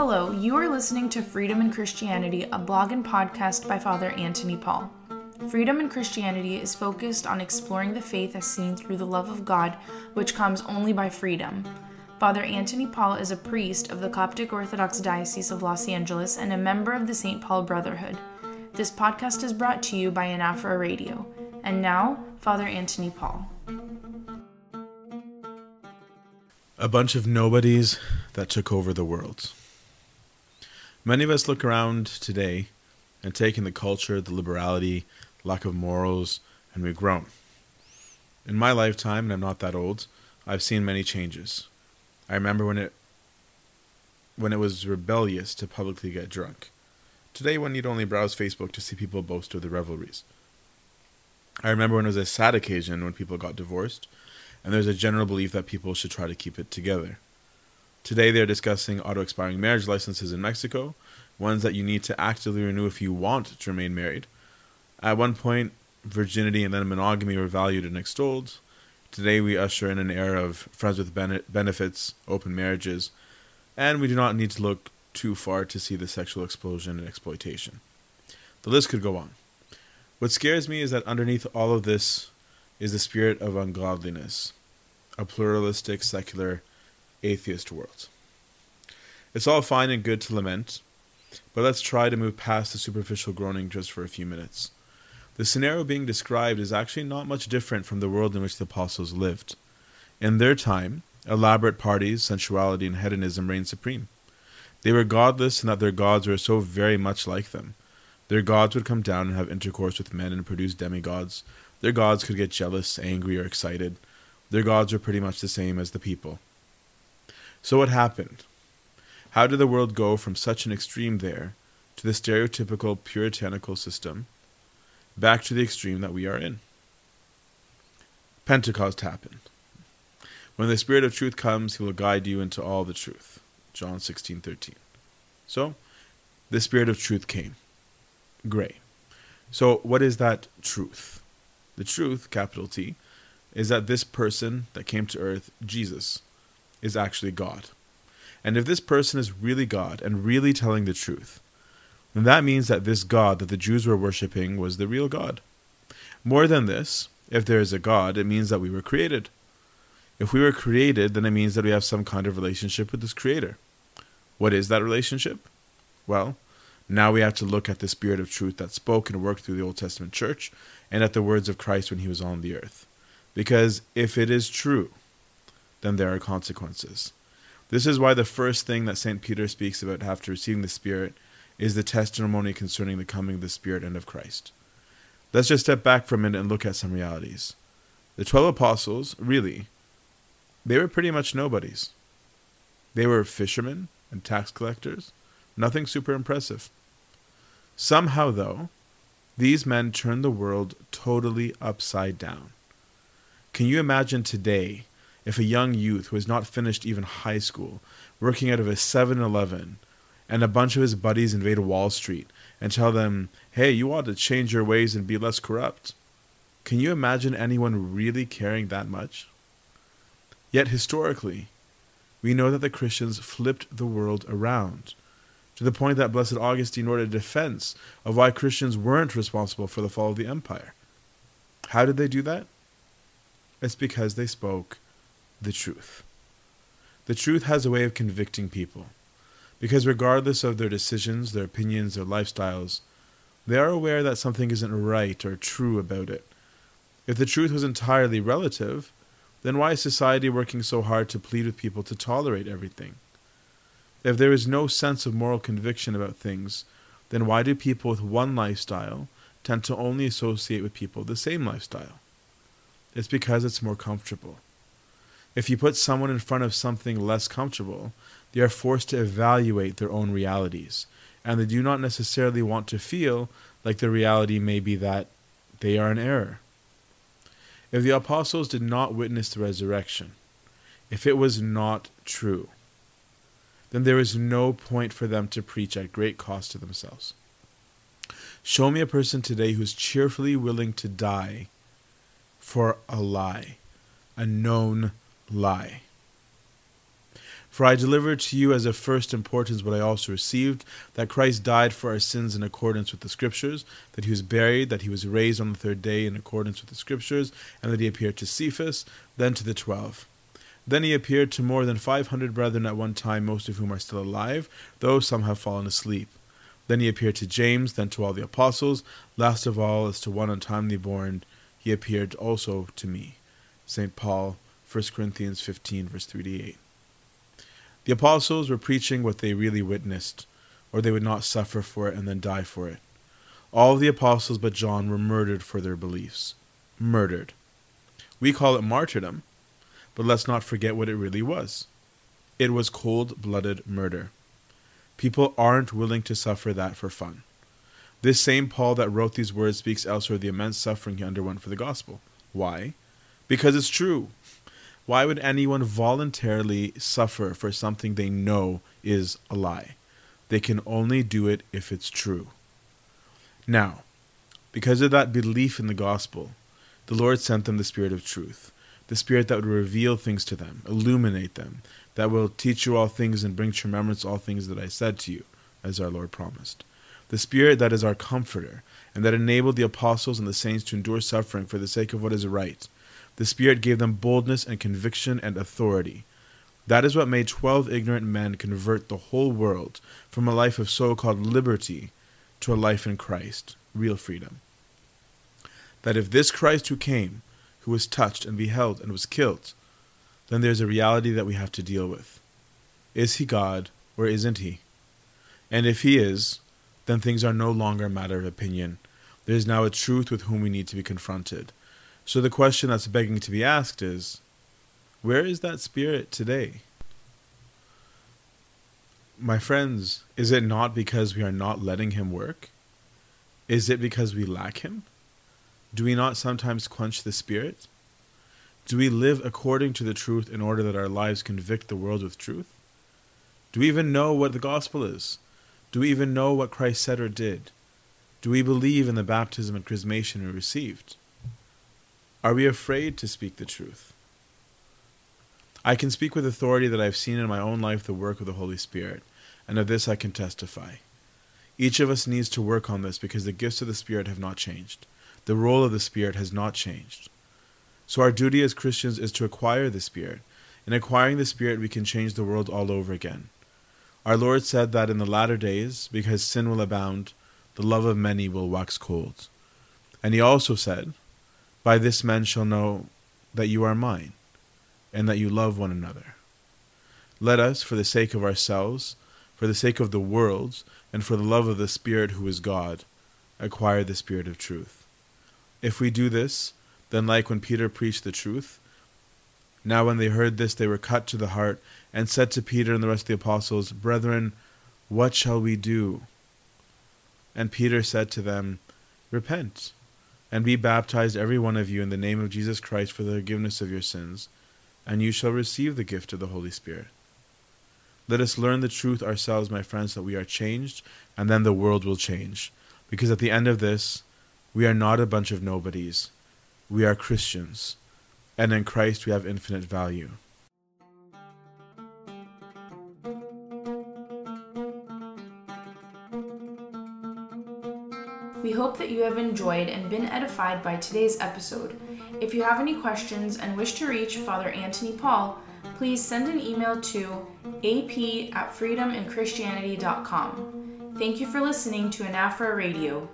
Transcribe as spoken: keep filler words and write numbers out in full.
Hello, you are listening to Freedom and Christianity, a blog and podcast by Father Antony Paul. Freedom and Christianity is focused on exploring the faith as seen through the love of God, which comes only by freedom. Father Antony Paul is a priest of the Coptic Orthodox Diocese of Los Angeles and a member of the Saint Paul Brotherhood. This podcast is brought to you by Anaphora Radio. And now, Father Antony Paul. A bunch of nobodies that took over the world. Many of us look around today and take in the culture, the liberality, lack of morals, and we groan. In my lifetime, and I'm not that old, I've seen many changes. I remember when it when it was rebellious to publicly get drunk. Today one need only browse Facebook to see people boast of their revelries. I remember when it was a sad occasion when people got divorced, and there's a general belief that people should try to keep it together. Today they're discussing auto-expiring marriage licenses in Mexico, ones that you need to actively renew if you want to remain married. At one point, virginity and then monogamy were valued and extolled. Today we usher in an era of friends with benefits, open marriages, and we do not need to look too far to see the sexual explosion and exploitation. The list could go on. What scares me is that underneath all of this is the spirit of ungodliness, a pluralistic, secular, atheist world. It's all fine and good to lament, but let's try to move past the superficial groaning just for a few minutes. The scenario being described is actually not much different from the world in which the apostles lived. In their time, elaborate parties, sensuality, and hedonism reigned supreme. They were godless in that their gods were so very much like them. Their gods would come down and have intercourse with men and produce demigods. Their gods could get jealous, angry, or excited. Their gods were pretty much the same as the people. So what happened? How did the world go from such an extreme there to the stereotypical puritanical system, back to the extreme that we are in? Pentecost happened. When the Spirit of truth comes, he will guide you into all the truth. John sixteen thirteen. So, the Spirit of truth came. Gray. So, what is that truth? The truth, capital T, is that this person that came to earth, Jesus, is actually God. And if this person is really God and really telling the truth, then that means that this God that the Jews were worshipping was the real God. More than this, if there is a God, it means that we were created. If we were created, then it means that we have some kind of relationship with this Creator. What is that relationship? Well, now we have to look at the Spirit of truth that spoke and worked through the Old Testament church and at the words of Christ when he was on the earth. Because if it is true, then there are consequences. This is why the first thing that Saint Peter speaks about after receiving the Spirit is the testimony concerning the coming of the Spirit and of Christ. Let's just step back for a minute and look at some realities. The twelve apostles, really, they were pretty much nobodies. They were fishermen and tax collectors, nothing super impressive. Somehow, though, these men turned the world totally upside down. Can you imagine today if a young youth who has not finished even high school, working out of a seven eleven, and a bunch of his buddies invade Wall Street and tell them, hey, you ought to change your ways and be less corrupt? Can you imagine anyone really caring that much? Yet historically, we know that the Christians flipped the world around, to the point that Blessed Augustine wrote a defense of why Christians weren't responsible for the fall of the empire. How did they do that? It's because they spoke the truth. The truth has a way of convicting people, because regardless of their decisions, their opinions, their lifestyles, they are aware that something isn't right or true about it. If the truth was entirely relative, then why is society working so hard to plead with people to tolerate everything? If there is no sense of moral conviction about things, then why do people with one lifestyle tend to only associate with people the same lifestyle? It's because it's more comfortable. If you put someone in front of something less comfortable, they are forced to evaluate their own realities, and they do not necessarily want to feel like the reality may be that they are in error. If the apostles did not witness the resurrection, if it was not true, then there is no point for them to preach at great cost to themselves. Show me a person today who's cheerfully willing to die for a lie, a known lie. For I delivered to you as of first importance what I also received, that Christ died for our sins in accordance with the Scriptures, that he was buried, that he was raised on the third day in accordance with the Scriptures, and that he appeared to Cephas, then to the twelve. Then he appeared to more than five hundred brethren at one time, most of whom are still alive, though some have fallen asleep. Then he appeared to James, then to all the apostles. Last of all, as to one untimely born, he appeared also to me. Saint Paul, First Corinthians fifteen, verse thirty-eight. The apostles were preaching what they really witnessed, or they would not suffer for it and then die for it. All the apostles but John were murdered for their beliefs. Murdered. We call it martyrdom, but let's not forget what it really was. It was cold-blooded murder. People aren't willing to suffer that for fun. This same Paul that wrote these words speaks elsewhere of the immense suffering he underwent for the gospel. Why? Because it's true. Why would anyone voluntarily suffer for something they know is a lie? They can only do it if it's true. Now, because of that belief in the gospel, the Lord sent them the Spirit of truth. The Spirit that would reveal things to them, illuminate them, that will teach you all things and bring to remembrance all things that I said to you, as our Lord promised. The Spirit that is our comforter, and that enabled the apostles and the saints to endure suffering for the sake of what is right. The Spirit gave them boldness and conviction and authority. That is what made twelve ignorant men convert the whole world from a life of so-called liberty to a life in Christ, real freedom. That if this Christ who came, who was touched and beheld and was killed, then there's a reality that we have to deal with. Is he God or isn't he? And if he is, then things are no longer a matter of opinion. There is now a truth with whom we need to be confronted. So the question that's begging to be asked is, where is that Spirit today? My friends, is it not because we are not letting him work? Is it because we lack him? Do we not sometimes quench the Spirit? Do we live according to the truth in order that our lives convict the world with truth? Do we even know what the gospel is? Do we even know what Christ said or did? Do we believe in the baptism and chrismation we received? Are we afraid to speak the truth? I can speak with authority that I have seen in my own life the work of the Holy Spirit, and of this I can testify. Each of us needs to work on this because the gifts of the Spirit have not changed. The role of the Spirit has not changed. So our duty as Christians is to acquire the Spirit. In acquiring the Spirit, we can change the world all over again. Our Lord said that in the latter days, because sin will abound, the love of many will wax cold. And he also said, by this men shall know that you are mine, and that you love one another. Let us, for the sake of ourselves, for the sake of the world, and for the love of the Spirit who is God, acquire the Spirit of truth. If we do this, then like when Peter preached the truth, now when they heard this, they were cut to the heart, and said to Peter and the rest of the apostles, Brethren, what shall we do? And Peter said to them, Repent, and be baptized every one of you in the name of Jesus Christ for the forgiveness of your sins, and you shall receive the gift of the Holy Spirit. Let us learn the truth ourselves, my friends, that we are changed, and then the world will change. Because at the end of this, we are not a bunch of nobodies. We are Christians, and in Christ we have infinite value. We hope that you have enjoyed and been edified by today's episode. If you have any questions and wish to reach Father Antony Paul, please send an email to a p at freedom and christianity dot com. Thank you for listening to Anaphora Radio.